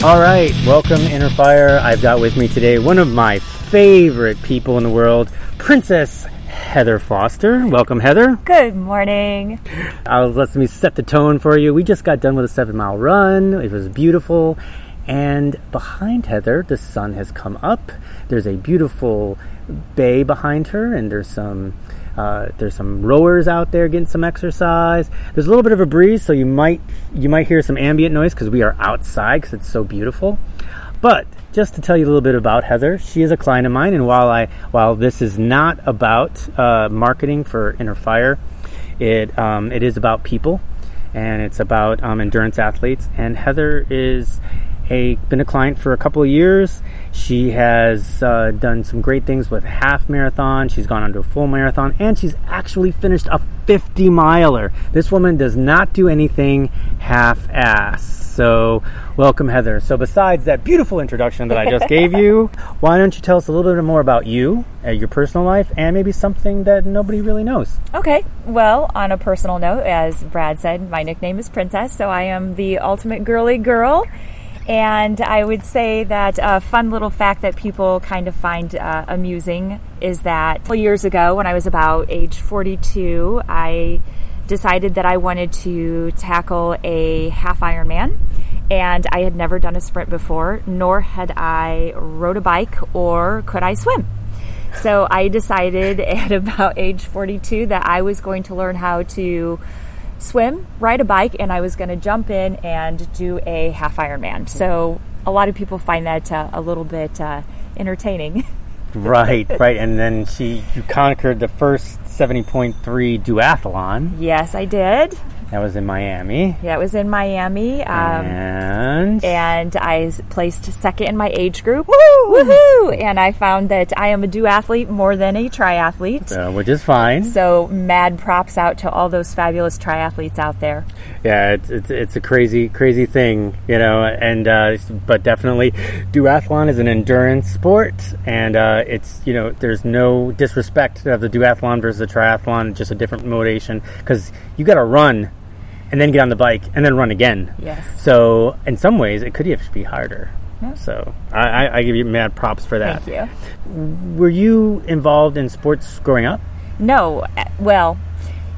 All right, welcome Inner Fire. I've got with me today one of my favorite people in the world, Princess Heather Foster. Welcome, Heather. Good morning. Let me set the tone for you. We just got done with a 7-mile run. It was beautiful. And behind Heather, the sun has come up. There's a beautiful bay behind her, and there's some rowers out there getting some exercise. There's a little bit of a breeze, so you might hear some ambient noise because we are outside because it's so beautiful. But just to tell you a little bit about Heather, she is a client of mine, and while this is not about marketing for Inner Fire, it is about people, and it's about endurance athletes. And Heather is been a client for a couple of years. She has done some great things with half marathon. She's gone on to a full marathon, and she's actually finished a 50 miler. This woman does not do anything half-ass. So welcome, Heather. So besides that beautiful introduction that I just gave you, why don't you tell us a little bit more about you, your personal life, and maybe something that nobody really knows. Okay. Well, on a personal note, as Brad said, my nickname is Princess, so I am the ultimate girly girl. And I would say that a fun little fact that people kind of find amusing is that a couple years ago, when I was about age 42, I decided that I wanted to tackle a half Ironman. And I had never done a sprint before, nor had I rode a bike or could I swim. So I decided at about age 42 that I was going to learn how to swim, ride a bike, and I was going to jump in and do a half Ironman. So a lot of people find that a little bit entertaining. Right. And then you conquered the first 70.3 duathlon. Yes, I did. That was in Miami. Yeah, it was in Miami. And I placed second in my age group. Woohoo! And I found that I am a duathlete more than a triathlete. Which is fine. So mad props out to all those fabulous triathletes out there. Yeah, it's a crazy, crazy thing, you know. And but definitely duathlon is an endurance sport. And it's, you know, there's no disrespect of the duathlon versus the triathlon. Just a different motivation, because you got to run and then get on the bike and then run again. Yes. So in some ways, it could even be harder. Yeah. So I give you mad props for that. Thank you. Were you involved in sports growing up? No. Well,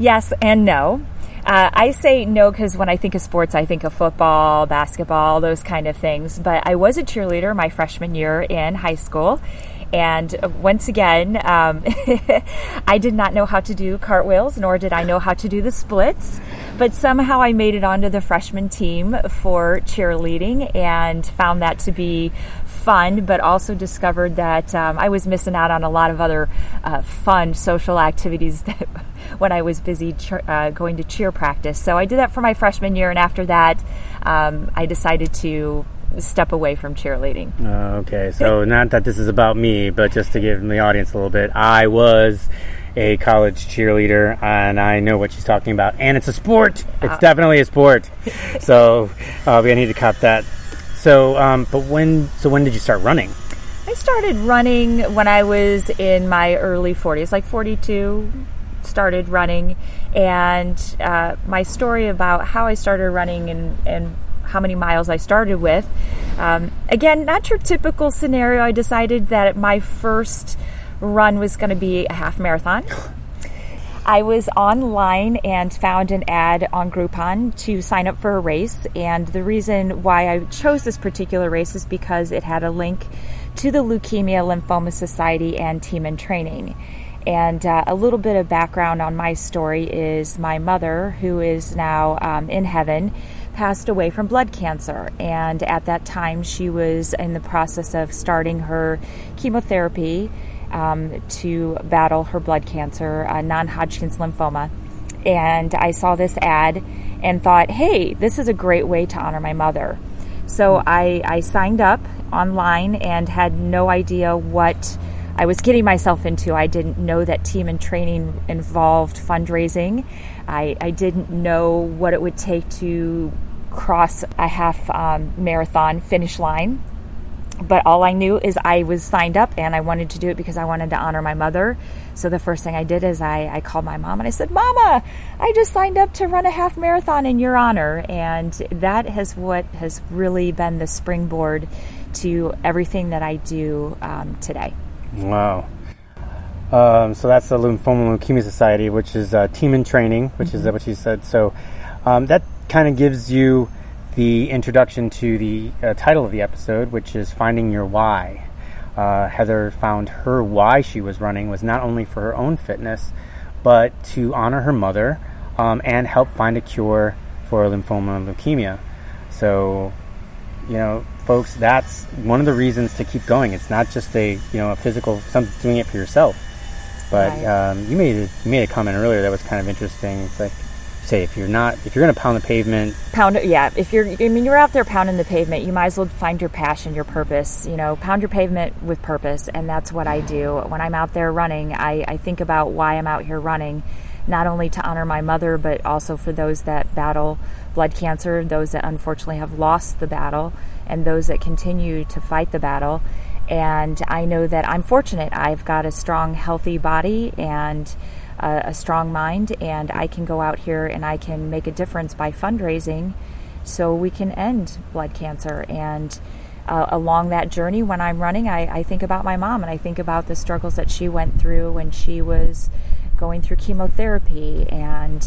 yes and no. I say no because when I think of sports, I think of football, basketball, those kind of things. But I was a cheerleader my freshman year in high school. And once again, I did not know how to do cartwheels, nor did I know how to do the splits. But somehow I made it onto the freshman team for cheerleading and found that to be fun, but also discovered that I was missing out on a lot of other fun social activities that when I was busy going to cheer practice. So I did that for my freshman year, and after that, I decided to step away from cheerleading. Okay, so not that this is about me, but just to give the audience a little bit, I was a college cheerleader, and I know what she's talking about, and it's a sport. It's definitely a sport. So I need to cop that. So when did you start running? I started running when I was in my early 40s, like 42. Started running, and my story about how I started running and how many miles I started with. Again, not your typical scenario. I decided that my first run was going to be a half marathon. I was online and found an ad on Groupon to sign up for a race. And the reason why I chose this particular race is because it had a link to the Leukemia Lymphoma Society and Team in Training. And a little bit of background on my story is my mother, who is now in heaven, passed away from blood cancer. And at that time, she was in the process of starting her chemotherapy to battle her blood cancer, non-Hodgkin's lymphoma. And I saw this ad and thought, hey, this is a great way to honor my mother. So I signed up online and had no idea what I was getting myself into. I didn't know that Team in Training involved fundraising. I didn't know what it would take to cross a half marathon finish line. But all I knew is I was signed up and I wanted to do it because I wanted to honor my mother. So the first thing I did is I called my mom and I said, "Mama, I just signed up to run a half marathon in your honor." And that is what has really been the springboard to everything that I do today. Wow. So that's the Leukemia Society, which is Team in Training, which mm-hmm. is what you said. So that kind of gives you the introduction to the title of the episode, which is Finding Your Why. Heather found her why she was running was not only for her own fitness, but to honor her mother and help find a cure for lymphoma and leukemia. So, you know, folks, that's one of the reasons to keep going. It's not just a physical, something doing it for yourself. But right. You made a comment earlier that was kind of interesting. It's like, say if you're going to pound the pavement, you're out there pounding the pavement, you might as well find your passion, your purpose, pound your pavement with purpose. And that's what I do when I'm out there running. I think about why I'm out here running, not only to honor my mother, but also for those that battle blood cancer, those that unfortunately have lost the battle, and those that continue to fight the battle. And I know that I'm fortunate. I've got a strong, healthy body and a strong mind, and I can go out here and I can make a difference by fundraising so we can end blood cancer. And along that journey, when I'm running, I think about my mom, and I think about the struggles that she went through when she was going through chemotherapy, and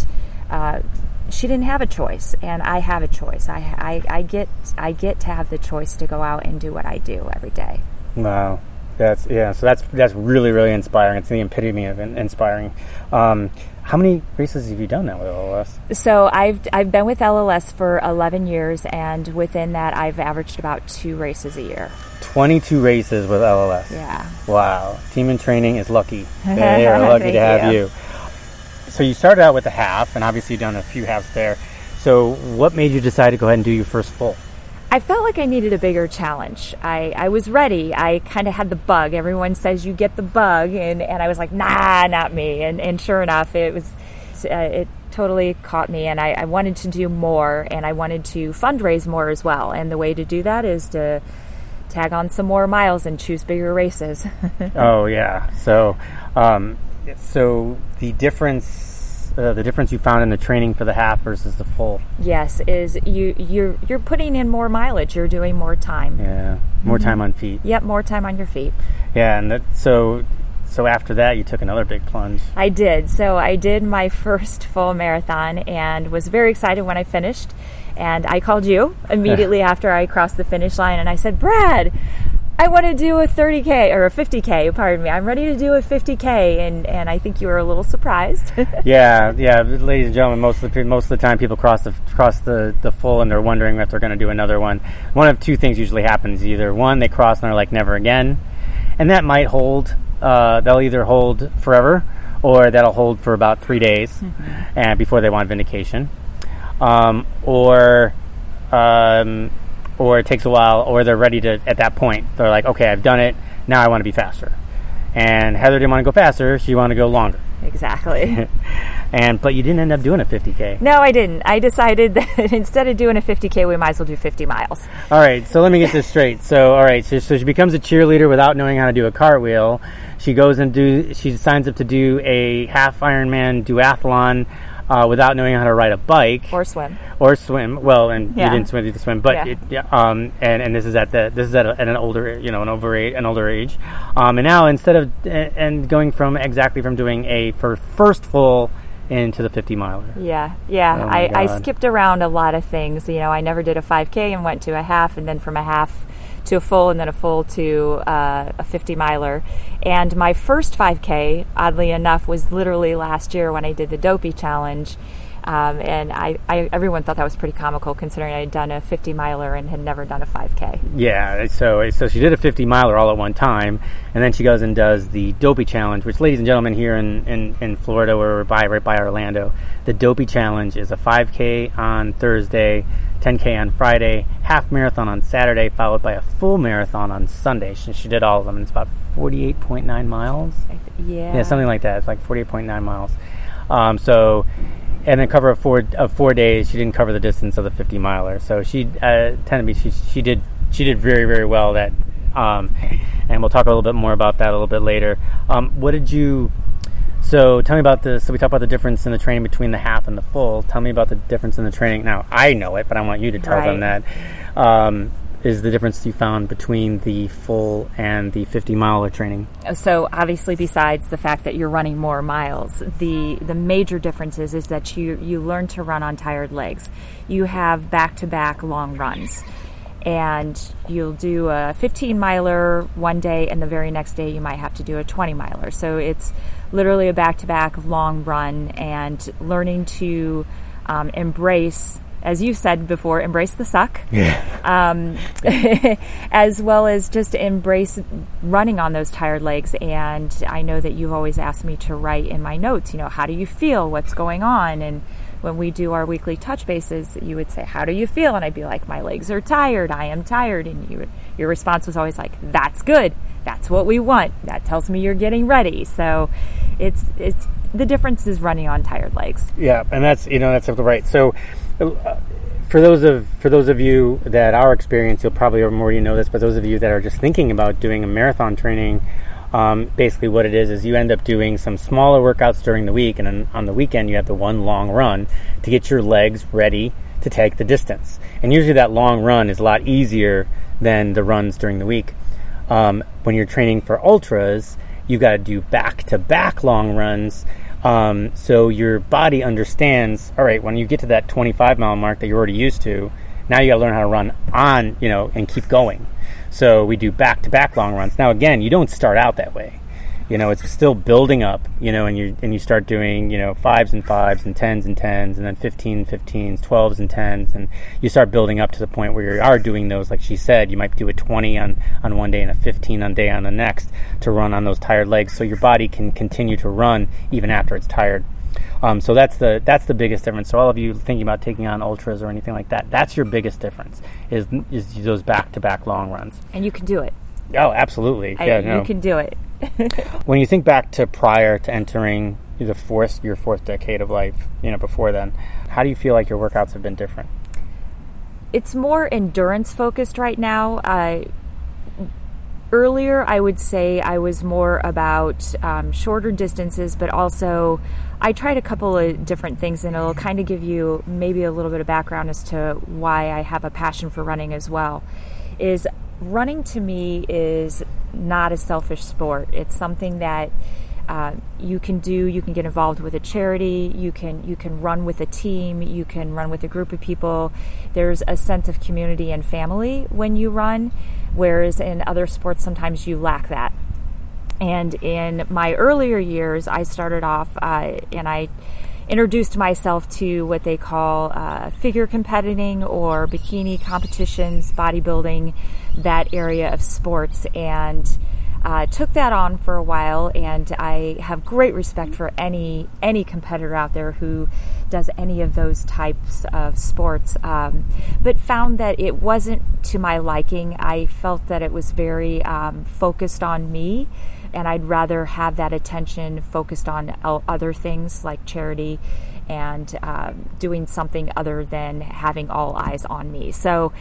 she didn't have a choice, and I have a choice. I get to have the choice to go out and do what I do every day. Wow. So that's really, really inspiring. It's the epitome of inspiring. How many races have you done now with LLS? So I've been with LLS for 11 years, and within that, I've averaged about 2 races a year. 22 races with LLS. Yeah. Wow. Team in Training is lucky. They are lucky to have you. So you started out with a half, and obviously you've done a few halves there. So what made you decide to go ahead and do your first full? I felt like I needed a bigger challenge. I was ready. I kind of had the bug. Everyone says you get the bug, and I was like, nah, not me. And sure enough, it totally caught me, and I wanted to do more, and I wanted to fundraise more as well. And the way to do that is to tag on some more miles and choose bigger races. Oh yeah. So, so the difference. The difference you found in the training for the half versus the full? Yes, is you're putting in more mileage. You're doing more time. Yeah, more time on feet. Yep, more time on your feet. Yeah, and so after that, you took another big plunge. I did. So I did my first full marathon and was very excited when I finished. And I called you immediately after I crossed the finish line, and I said, "Brad, I want to do a 30K or a 50K, pardon me. I'm ready to do a 50K, and I think you were a little surprised. Yeah. Ladies and gentlemen, most of the time people cross the full and they're wondering if they're going to do another one. One of two things usually happens. Either one, they cross and they're like, never again. And that might hold. They'll either hold forever or that'll hold for about 3 days mm-hmm. and before they want vindication. Or it takes a while, or they're ready to, at that point, they're like, okay, I've done it, now I want to be faster. And Heather didn't want to go faster, she wanted to go longer. Exactly. But you didn't end up doing a 50K. No, I didn't. I decided that instead of doing a 50K, we might as well do 50 miles. All right, so let me get this straight. So she becomes a cheerleader without knowing how to do a cartwheel. She goes and she signs up to do a half Ironman duathlon, without knowing how to ride a bike or swim. Well, and yeah. You didn't swim, but yeah. This is at an older, an older age. And now instead of, and going from doing first full into the 50 miler. Yeah. Oh, I skipped around a lot of things. I never did a 5K and went to a half, and then from a half to a full, and then a full to a 50 miler. And my first 5K, oddly enough, was literally last year when I did the Dopey Challenge. And everyone thought that was pretty comical, considering I had done a 50 miler and had never done a 5K. Yeah, so she did a 50 miler all at one time, and then she goes and does the Dopey Challenge, which, ladies and gentlemen, here in Florida, where we're right by Orlando, the Dopey Challenge is a 5K on Thursday, 10K on Friday, half marathon on Saturday, followed by a full marathon on Sunday. She did all of them, and it's about 48.9 miles. Yeah, something like that. It's like 48.9 miles. And then cover of four days, she didn't cover the distance of the 50 miler. So she did very, very well that and we'll talk a little bit more about that a little bit later. So tell me about this. So we talked about the difference in the training between the half and the full. Tell me about the difference in the training. Now, I know it, but I want you to tell them that. Is the difference you found between the full and the 50-mile training? So obviously, besides the fact that you're running more miles, the major difference is that you learn to run on tired legs. You have back-to-back long runs. And you'll do a 15-miler one day, and the very next day you might have to do a 20-miler. So it's literally a back-to-back long run, and learning to embrace, as you've said before, embrace the suck. Yeah. As well as just embrace running on those tired legs. And I know that you've always asked me to write in my notes, how do you feel? What's going on? And when we do our weekly touch bases, you would say, how do you feel? And I'd be like, my legs are tired. I am tired. And your response was always like, that's good. That's what we want. That tells me you're getting ready. So it's the difference is running on tired legs. Yeah. And that's right. So for those of you that are experienced, you'll probably already know this, but those of you that are just thinking about doing a marathon training, basically what it is you end up doing some smaller workouts during the week, and then on the weekend you have the one long run to get your legs ready to take the distance. And usually that long run is a lot easier than the runs during the week. When you're training for ultras, you got to do back-to-back long runs, so your body understands, all right, when you get to that 25-mile mark that you're already used to, now you got to learn how to run on, and keep going. So we do back-to-back long runs. Now, again, you don't start out that way. It's still building up, and you start doing, 5s and 5s and 10s and 10s, and then 15s, 15s, 12s and 10s, and you start building up to the point where you are doing those, like she said. You might do a 20 on one day and a 15 on day on the next to run on those tired legs, so your body can continue to run even after it's tired. So that's the biggest difference. So all of you thinking about taking on ultras or anything like that, that's your biggest difference is those back-to-back long runs. And you can do it. Oh, absolutely. You can do it. When you think back to prior to entering your fourth decade of life, before then, how do you feel like your workouts have been different? It's more endurance focused right now. Earlier, I would say I was more about shorter distances, but also I tried a couple of different things, and it'll kind of give you maybe a little bit of background as to why I have a passion for running as well. Is running to me is not a selfish sport. It's something that you can do. You can get involved with a charity. You can run with a team. You can run with a group of people. There's a sense of community and family when you run, whereas in other sports sometimes you lack that. And in my earlier years, I started off and I introduced myself to what they call figure competing or bikini competitions, bodybuilding, that area of sports, and took that on for a while. And I have great respect for any competitor out there who does any of those types of sports, but found that it wasn't to my liking. I felt that it was very focused on me, and I'd rather have that attention focused on other things like charity and doing something other than having all eyes on me. So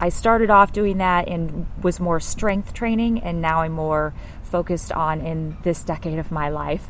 I started off doing that and was more strength training, and now I'm more focused on, in this decade of my life,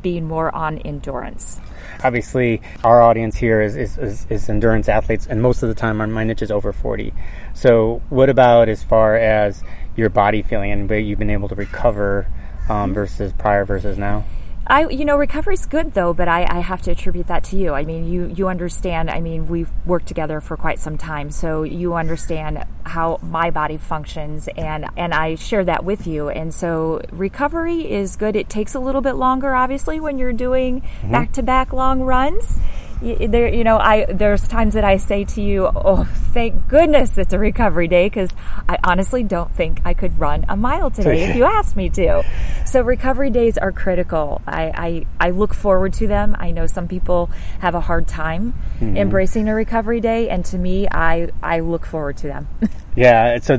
being more on endurance. Obviously, our audience here is endurance athletes, and most of the time my niche is over 40. So what about as far as your body feeling and where you've been able to recover versus prior versus now? Recovery's good, though, but I have to attribute that to you. I mean, you understand. I mean, we've worked together for quite some time, so you understand how my body functions, and I share that with you. And so recovery is good. It takes a little bit longer, obviously, when you're doing back-to-back long runs. There's times that I say to you, oh, thank goodness it's a recovery day, because I honestly don't think I could run a mile today if you asked me to. So recovery days are critical. I look forward to them. I know some people have a hard time embracing a recovery day, and to me, I look forward to them. Yeah, so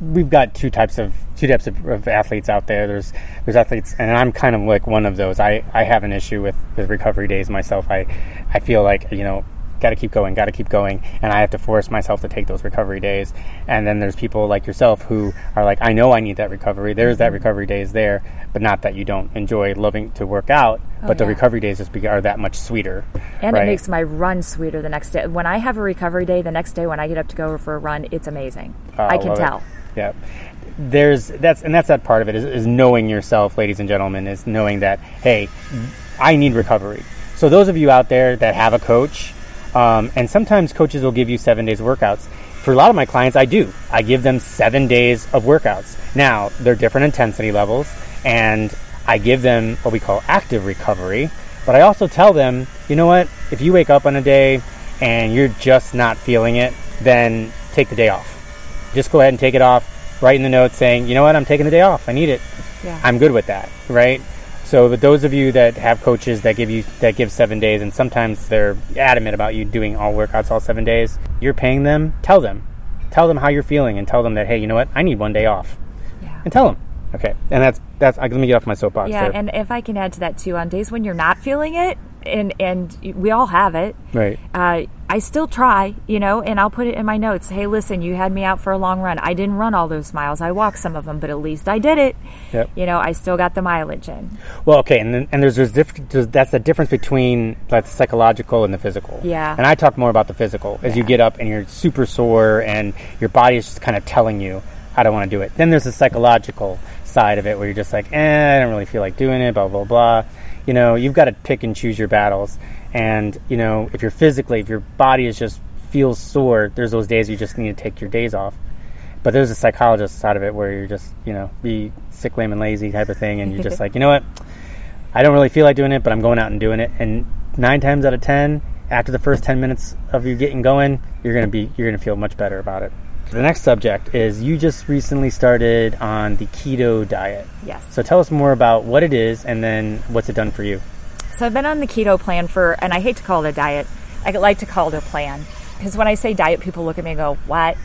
we've got two types of athletes out there. There's athletes, and I'm kind of like one of those. I have an issue with recovery days myself. I feel like got to keep going, and I have to force myself to take those recovery days. And then there's people like yourself who are like, I know I need that recovery. There's that recovery days there, but not that you don't enjoy loving to work out, but the recovery days just are that much sweeter. And right? It makes my run sweeter the next day. When I have a recovery day, the next day when I get up to go for a run, it's amazing. I can tell. Yeah. That's that part of it is knowing yourself, ladies and gentlemen, is knowing that, hey, I need recovery. So those of you out there that have a coach, and sometimes coaches will give you 7 days of workouts. For a lot of my clients, I do. I give them 7 days of workouts. Now, they're different intensity levels, and I give them what we call active recovery, but I also tell them, you know what, if you wake up on a day and you're just not feeling it, then take the day off. Just go ahead and take it off. Write in the note saying, you know what, I'm taking the day off. I need it. Yeah. I'm good with that, right? So, but those of you that have coaches that give 7 days, and sometimes they're adamant about you doing all workouts all 7 days, you're paying them. Tell them how you're feeling, and tell them that, hey, you know what, I need 1 day off, and tell them. Okay, and that's. Let me get off my soapbox. Yeah, there. And if I can add to that too, on days when you're not feeling it, and we all have it, right? I still try, and I'll put it in my notes. Hey, listen, you had me out for a long run. I didn't run all those miles. I walked some of them, but at least I did it. Yep. I still got the mileage in. Well, okay, and there's that's the difference between the psychological and the physical. Yeah. And I talk more about the physical. As you get up and you're super sore and your body is just kind of telling you, I don't want to do it. Then there's the psychological side of it where you're just like, I don't really feel like doing it, blah, blah, blah. You've got to pick and choose your battles. And, if you're physically, if your body is just feels sore, there's those days you just need to take your days off. But there's a psychologist side of it where you're just, be sick, lame, and lazy type of thing. And you're just like, you know what? I don't really feel like doing it, but I'm going out and doing it. And 9 times out of 10, after the first 10 minutes of you getting going, you're going to feel much better about it. The next subject is you just recently started on the keto diet. Yes. So tell us more about what it is and then what's it done for you. So I've been on the keto plan and I hate to call it a diet. I like to call it a plan, because when I say diet, people look at me and go, what?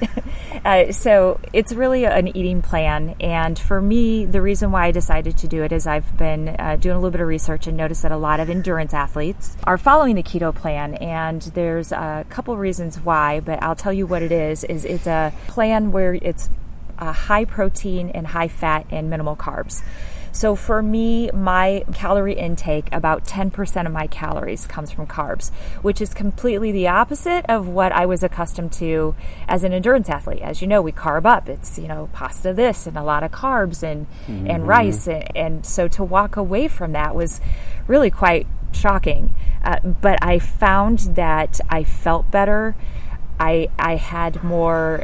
So it's really an eating plan. And for me, the reason why I decided to do it is I've been doing a little bit of research and noticed that a lot of endurance athletes are following the keto plan. And there's a couple reasons why, but I'll tell you what it is it's a plan where it's high protein and high fat and minimal carbs. So for me, my calorie intake, about 10% of my calories comes from carbs, which is completely the opposite of what I was accustomed to as an endurance athlete. As you know, we carb up. It's, pasta this and a lot of carbs and rice. And so to walk away from that was really quite shocking. But I found that I felt better. I had more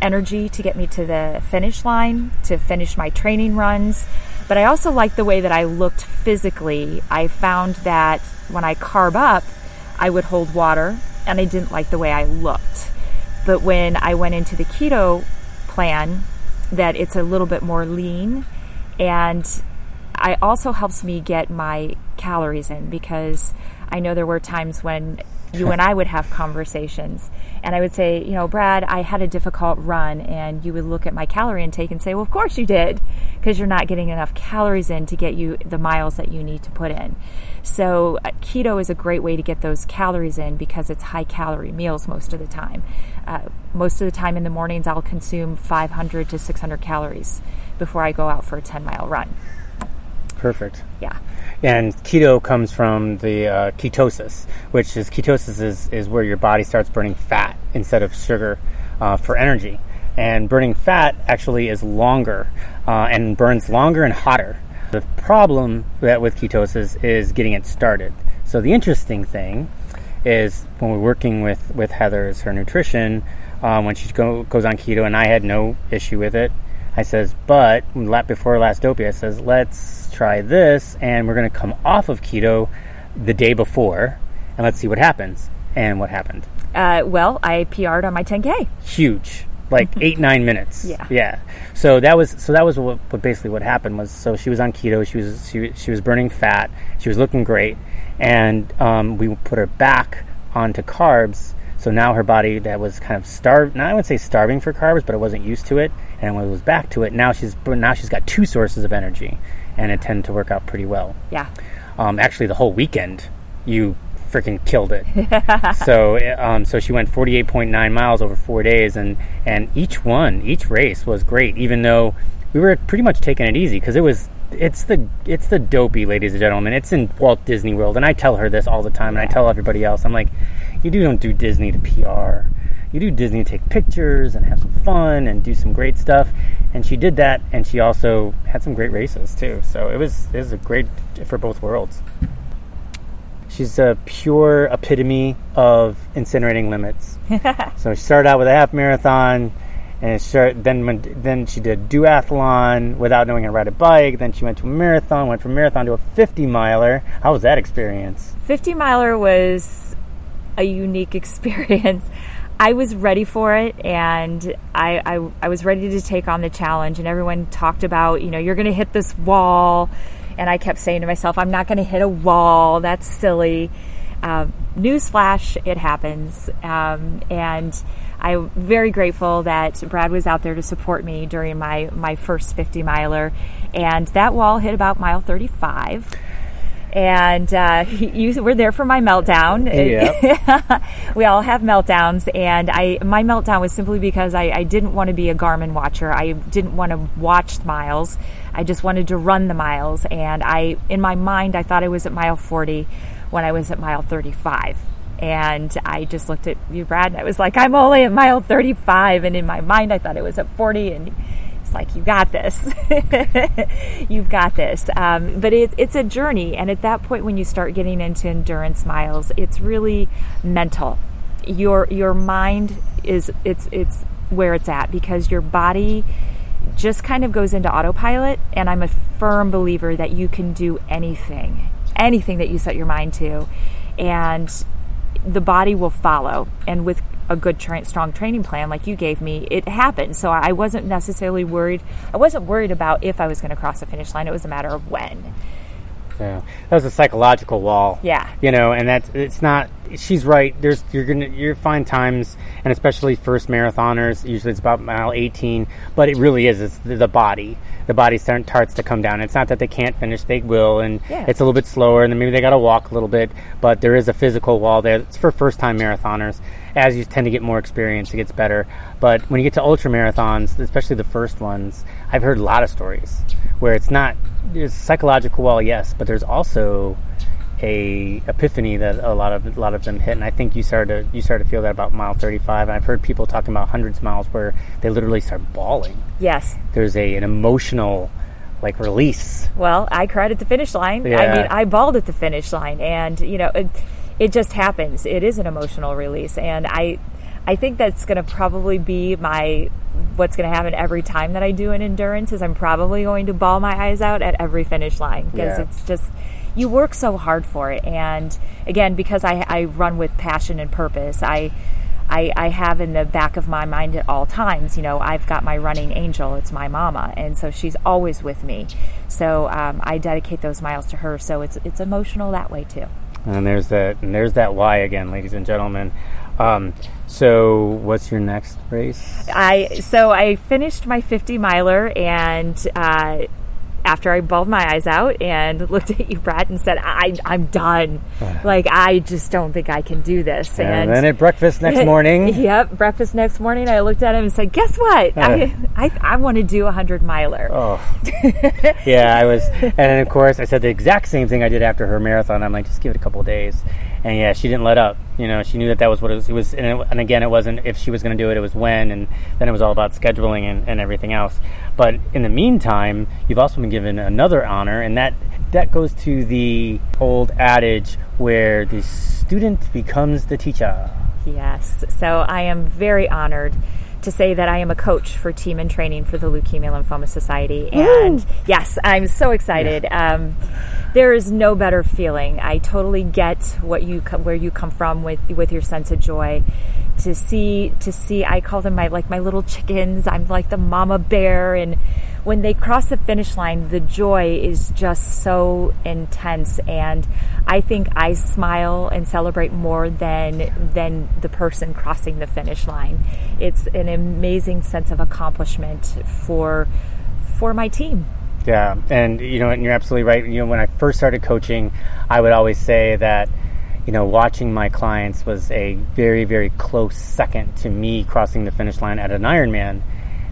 energy to get me to the finish line, to finish my training runs. But I also liked the way that I looked physically. I found that when I carb up, I would hold water, and I didn't like the way I looked. But when I went into the keto plan, that it's a little bit more lean, and I also helps me get my calories in, because I know there were times when you and I would have conversations and I would say, Brad, I had a difficult run, and you would look at my calorie intake and say, well, of course you did, because you're not getting enough calories in to get you the miles that you need to put in. So keto is a great way to get those calories in, because it's high calorie meals most of the time. Most of the time in the mornings, I'll consume 500 to 600 calories before I go out for a 10-mile run. Perfect. Yeah. And keto comes from the ketosis, which is ketosis is where your body starts burning fat instead of sugar for energy. And burning fat actually is longer and burns longer and hotter. The problem with ketosis is getting it started. So the interesting thing is when we're working with Heather as her nutrition, when she goes on keto, and I had no issue with it, I says, but before last Dopey, I says, let's try this, and we're going to come off of keto the day before, and let's see what happens. And what happened? Well, I PR'd on my 10K. Huge. Like 8-9 minutes. Yeah. Yeah. So that was what basically what happened was, so she was on keto, she was burning fat, she was looking great, and we put her back onto carbs. So now her body that was kind of now I would say starving for carbs, but it wasn't used to it. And when it was back to it, now she's got 2 sources of energy, and it tended to work out pretty well. Yeah. Actually, the whole weekend, you freaking killed it. So she went 48.9 miles over 4 days, and each race was great, even though we were pretty much taking it easy, because it's the Dopey, ladies and gentlemen. It's in Walt Disney World, and I tell her this all the time, and I tell everybody else, I'm like, you don't do Disney to PR. You do Disney to take pictures and have some fun and do some great stuff. And she did that, and she also had some great races too. So it was a great for both worlds. She's a pure epitome of incinerating limits. So she started out with a half marathon, and then she did duathlon without knowing how to ride a bike. Then she went to a marathon, went from marathon to a 50-miler. How was that experience? 50-miler was a unique experience. I was ready for it, and I was ready to take on the challenge, and everyone talked about, you're going to hit this wall, and I kept saying to myself, I'm not going to hit a wall, that's silly. Newsflash, it happens, and I'm very grateful that Brad was out there to support me during my first 50-miler, and that wall hit about mile 35. And you were there for my meltdown. Yeah. We all have meltdowns, and my meltdown was simply because I didn't want to be a Garmin watcher. I didn't want to watch miles. I just wanted to run the miles. And in my mind, I thought I was at mile 40 when I was at mile 35. And I just looked at you, Brad, and I was like, I'm only at mile 35. And in my mind, I thought it was at 40. And like, you got this. You've got this. But it's a journey. And at that point, when you start getting into endurance miles, it's really mental. Your mind is it's where it's at, because your body just kind of goes into autopilot. And I'm a firm believer that you can do anything that you set your mind to, and the body will follow. And with a good strong training plan like you gave me, it happened. So I wasn't necessarily worried. I wasn't worried about if I was going to cross the finish line. It was a matter of when. Yeah, that was a psychological wall. Yeah, and it's not. She's right. You're find times, and especially first marathoners. Usually it's about mile 18, but it really is. It's the body. The body starts to come down. It's not that they can't finish; they will, and it's a little bit slower, and then maybe they got to walk a little bit. But there is a physical wall there. It's for first-time marathoners. As you tend to get more experience, it gets better. But when you get to ultra marathons, especially the first ones, I've heard a lot of stories where it's not. There's a psychological wall, yes, but there's also a epiphany that a lot of them hit, and I think you started to feel that about mile 35. And I've heard people talking about hundreds of miles where they literally start bawling. Yes, there's an emotional release. Well, I cried at the finish line. Yeah. I mean, I bawled at the finish line, and it just happens. It is an emotional release, and I think that's going to probably be what's going to happen every time that I do an endurance is I'm probably going to bawl my eyes out at every finish line, because it's just, you work so hard for it. And again, because I run with passion and purpose, I have in the back of my mind at all times, I've got my running angel. It's my mama. And so she's always with me. So I dedicate those miles to her. So it's emotional that way too. And there's that why again, ladies and gentlemen. So what's your next race? I finished my 50-miler, and after I bawled my eyes out and looked at you, Brad, and said, I'm done. I just don't think I can do this. And then at breakfast next morning. Yep, breakfast next morning, I looked at him and said, guess what? I want to do a 100-miler. Oh. Yeah, I was. And then, of course, I said the exact same thing I did after her marathon. I'm like, just give it a couple of days. And yeah, she didn't let up. She knew that was what it was. And again, it wasn't if she was going to do it, it was when. And then it was all about scheduling and everything else. But in the meantime, you've also been given another honor. And that goes to the old adage where the student becomes the teacher. Yes. So I am very honored to say that I am a coach for Team in Training for the Leukemia Lymphoma Society. And yes, I'm so excited. There is no better feeling. I totally get where you come from with your sense of joy. To see, I call them my little chickens. I'm like the mama bear, and when they cross the finish line, the joy is just so intense. And I think I smile and celebrate more than the person crossing the finish line. It's an amazing sense of accomplishment for my team. Yeah, and you're absolutely right. When I first started coaching, I would always say that you know, watching my clients was a very, very close second to me crossing the finish line at an Ironman.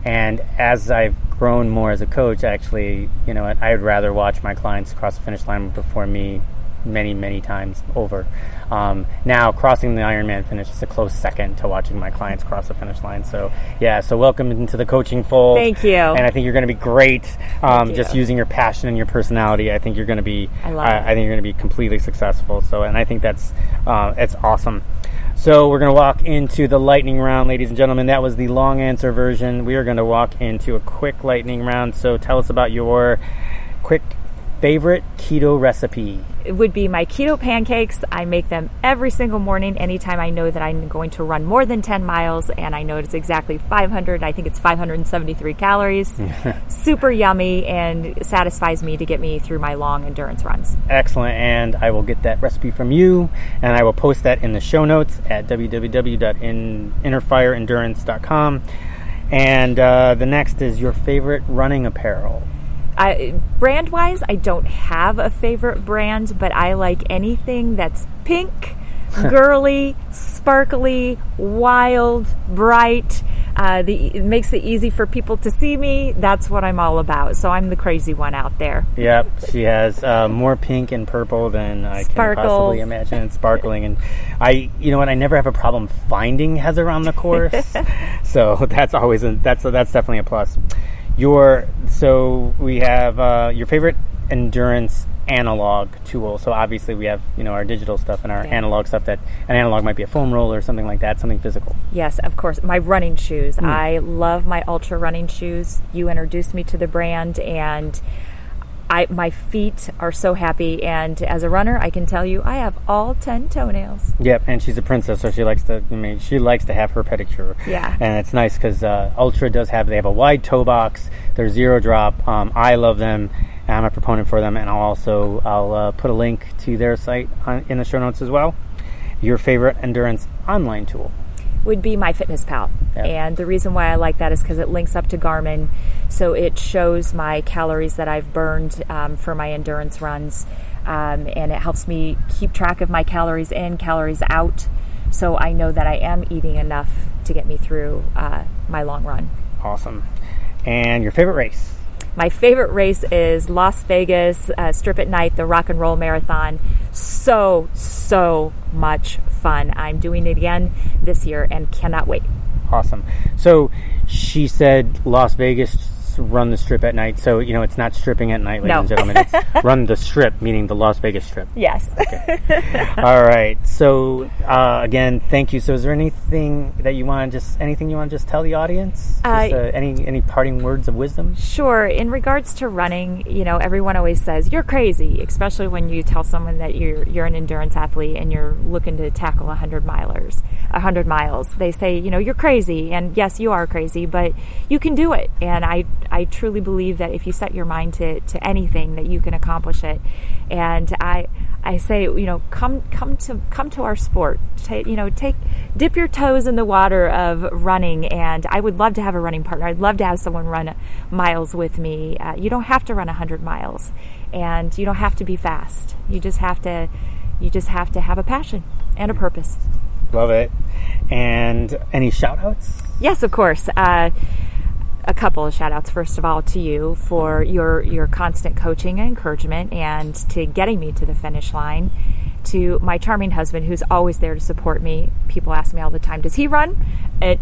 And as I've grown more as a coach, actually, you know, I would rather watch my clients cross the finish line before me many, many times over. Now, crossing the Ironman finish is a close second to watching my clients cross the finish line. So, yeah, so welcome into the coaching fold. Thank you. And I think you're going to be great. Just using your passion and your personality, I think you're going to be. I think you're going to be completely successful. So, and I think that's awesome. So we're going to walk into the lightning round, ladies and gentlemen. That was the long answer version. We are going to walk into a quick lightning round. So tell us about your quick favorite keto recipe. It would be my keto pancakes. I make them every single morning anytime I know that I'm going to run more than 10 miles, and I know it's exactly 500, I think it's 573 calories. Super yummy and satisfies me to get me through my long endurance runs. Excellent, and I will get that recipe from you, and I will post that in the show notes at www.innerfireendurance.com. And the next is your favorite running apparel. Brand-wise, I don't have a favorite brand, but I like anything that's pink, girly, sparkly, wild, bright. It makes it easy for people to see me. That's what I'm all about. So I'm the crazy one out there. Yep, she has more pink and purple than I can possibly imagine. And sparkling, and you know what? I never have a problem finding Heather on the course, so that's always that's definitely a plus. So we have your favorite endurance analog tool. So obviously we have, you know, our digital stuff and our analog stuff. That an analog might be a foam roller or something like that, something physical. Yes, of course. My running shoes. I love my Ultra running shoes. You introduced me to the brand, and my feet are so happy, and as a runner, I can tell you, I have all 10 toenails. Yep, and she's a princess, so she likes to have her pedicure. Yeah, and it's nice because Ultra they have a wide toe box. They're zero drop. I love them. I'm a proponent for them, and I'll put a link to their site in the show notes as well. Your favorite endurance online tool would be MyFitnessPal. Yep. And the reason why I like that is because it links up to Garmin, so it shows my calories that I've burned for my endurance runs, and it helps me keep track of my calories in, calories out, so I know that I am eating enough to get me through my long run. Awesome. And your favorite race? My favorite race is Las Vegas, Strip at Night, the Rock and Roll Marathon. So, so much fun. I'm doing it again this year and cannot wait. Awesome. So she said Las Vegas, run the Strip at night. So, you know, it's not stripping at night, ladies and gentlemen. It's run the Strip, meaning the Las Vegas Strip. Yes. Okay. All right. So, again, thank you. So is there anything you want to just tell the audience? Any parting words of wisdom? Sure. In regards to running, you know, everyone always says, you're crazy, especially when you tell someone that you're an endurance athlete and you're looking to tackle 100 miles. They say, you know, you're crazy. And yes, you are crazy, but you can do it. And I truly believe that if you set your mind to anything, that you can accomplish it. And I say, you know, come to our sport. Dip your toes in the water of running. And I would love to have a running partner. I'd love to have someone run miles with me. You don't have to run 100 miles, and you don't have to be fast. You just have to have a passion and a purpose. Love it. And any shout outs? Yes, of course. A couple of shout outs, first of all, to you for your constant coaching and encouragement and to getting me to the finish line. To my charming husband, who's always there to support me. People ask me all the time, does he run?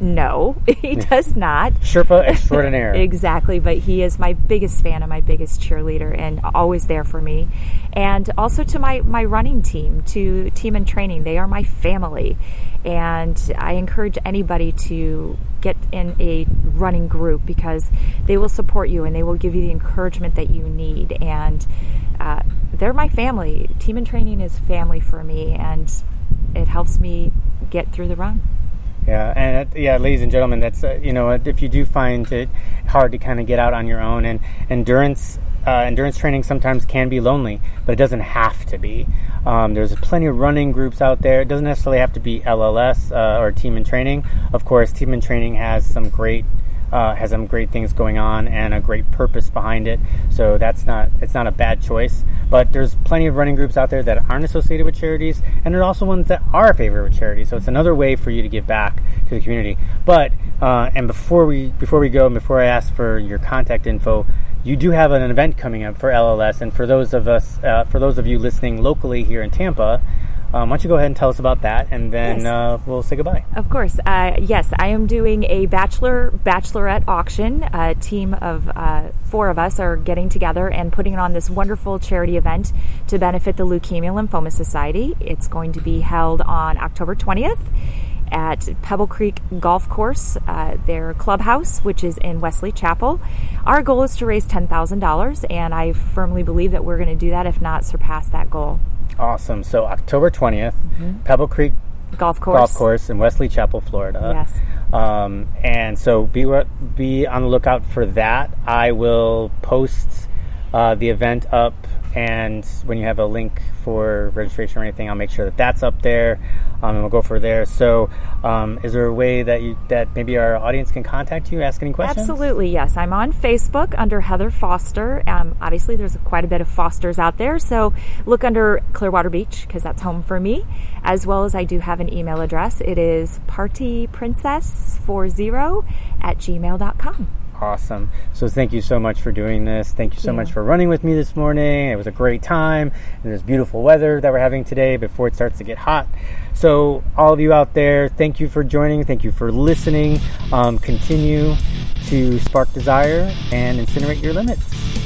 No, he does not. Sherpa extraordinaire. Exactly, but he is my biggest fan and my biggest cheerleader and always there for me. And also to my running team, to Team in Training. They are my family. And I encourage anybody to get in a running group because they will support you and they will give you the encouragement that you need. And they're my family. Team in Training is family for me, and it helps me get through the run. Yeah, and ladies and gentlemen, that's you know, if you do find it hard to kind of get out on your own, and endurance training sometimes can be lonely, but it doesn't have to be. There's plenty of running groups out there. It doesn't necessarily have to be LLS or Team in Training. Of course, Team in Training has some great has some great things going on and a great purpose behind it. So it's not a bad choice. But there's plenty of running groups out there that aren't associated with charities, and there's also ones that are favored with charities. So it's another way for you to give back to the community. But and before we go, and before I ask for your contact info, you do have an event coming up for LLS, and for those of us, for those of you listening locally here in Tampa, why don't you go ahead and tell us about that, and then yes. We'll say goodbye. Of course. Yes, I am doing a bachelorette auction. A team of 4 of us are getting together and putting on this wonderful charity event to benefit the Leukemia Lymphoma Society. It's going to be held on October 20th. At Pebble Creek Golf Course, their clubhouse, which is in Wesley Chapel. Our goal is to raise $10,000, and I firmly believe that we're going to do that, if not surpass that goal. Awesome. So October 20th, Pebble Creek Golf Course in Wesley Chapel, Florida. Yes. And so be on the lookout for that. I will post the event up, and when you have a link for registration or anything, I'll make sure that that's up there, and we'll go for there. So is there a way that maybe our audience can contact you, ask any questions? Absolutely, yes. I'm on Facebook under Heather Foster. Obviously, there's quite a bit of Fosters out there, so look under Clearwater Beach, because that's home for me, as well as I do have an email address. It is partyprincess40@gmail.com. Awesome. So thank you so much for doing this. Thank you so much for running with me this morning. It was a great time. And there's beautiful weather that we're having today before it starts to get hot. So all of you out there, thank you for joining. Thank you for listening. Continue to spark desire and incinerate your limits.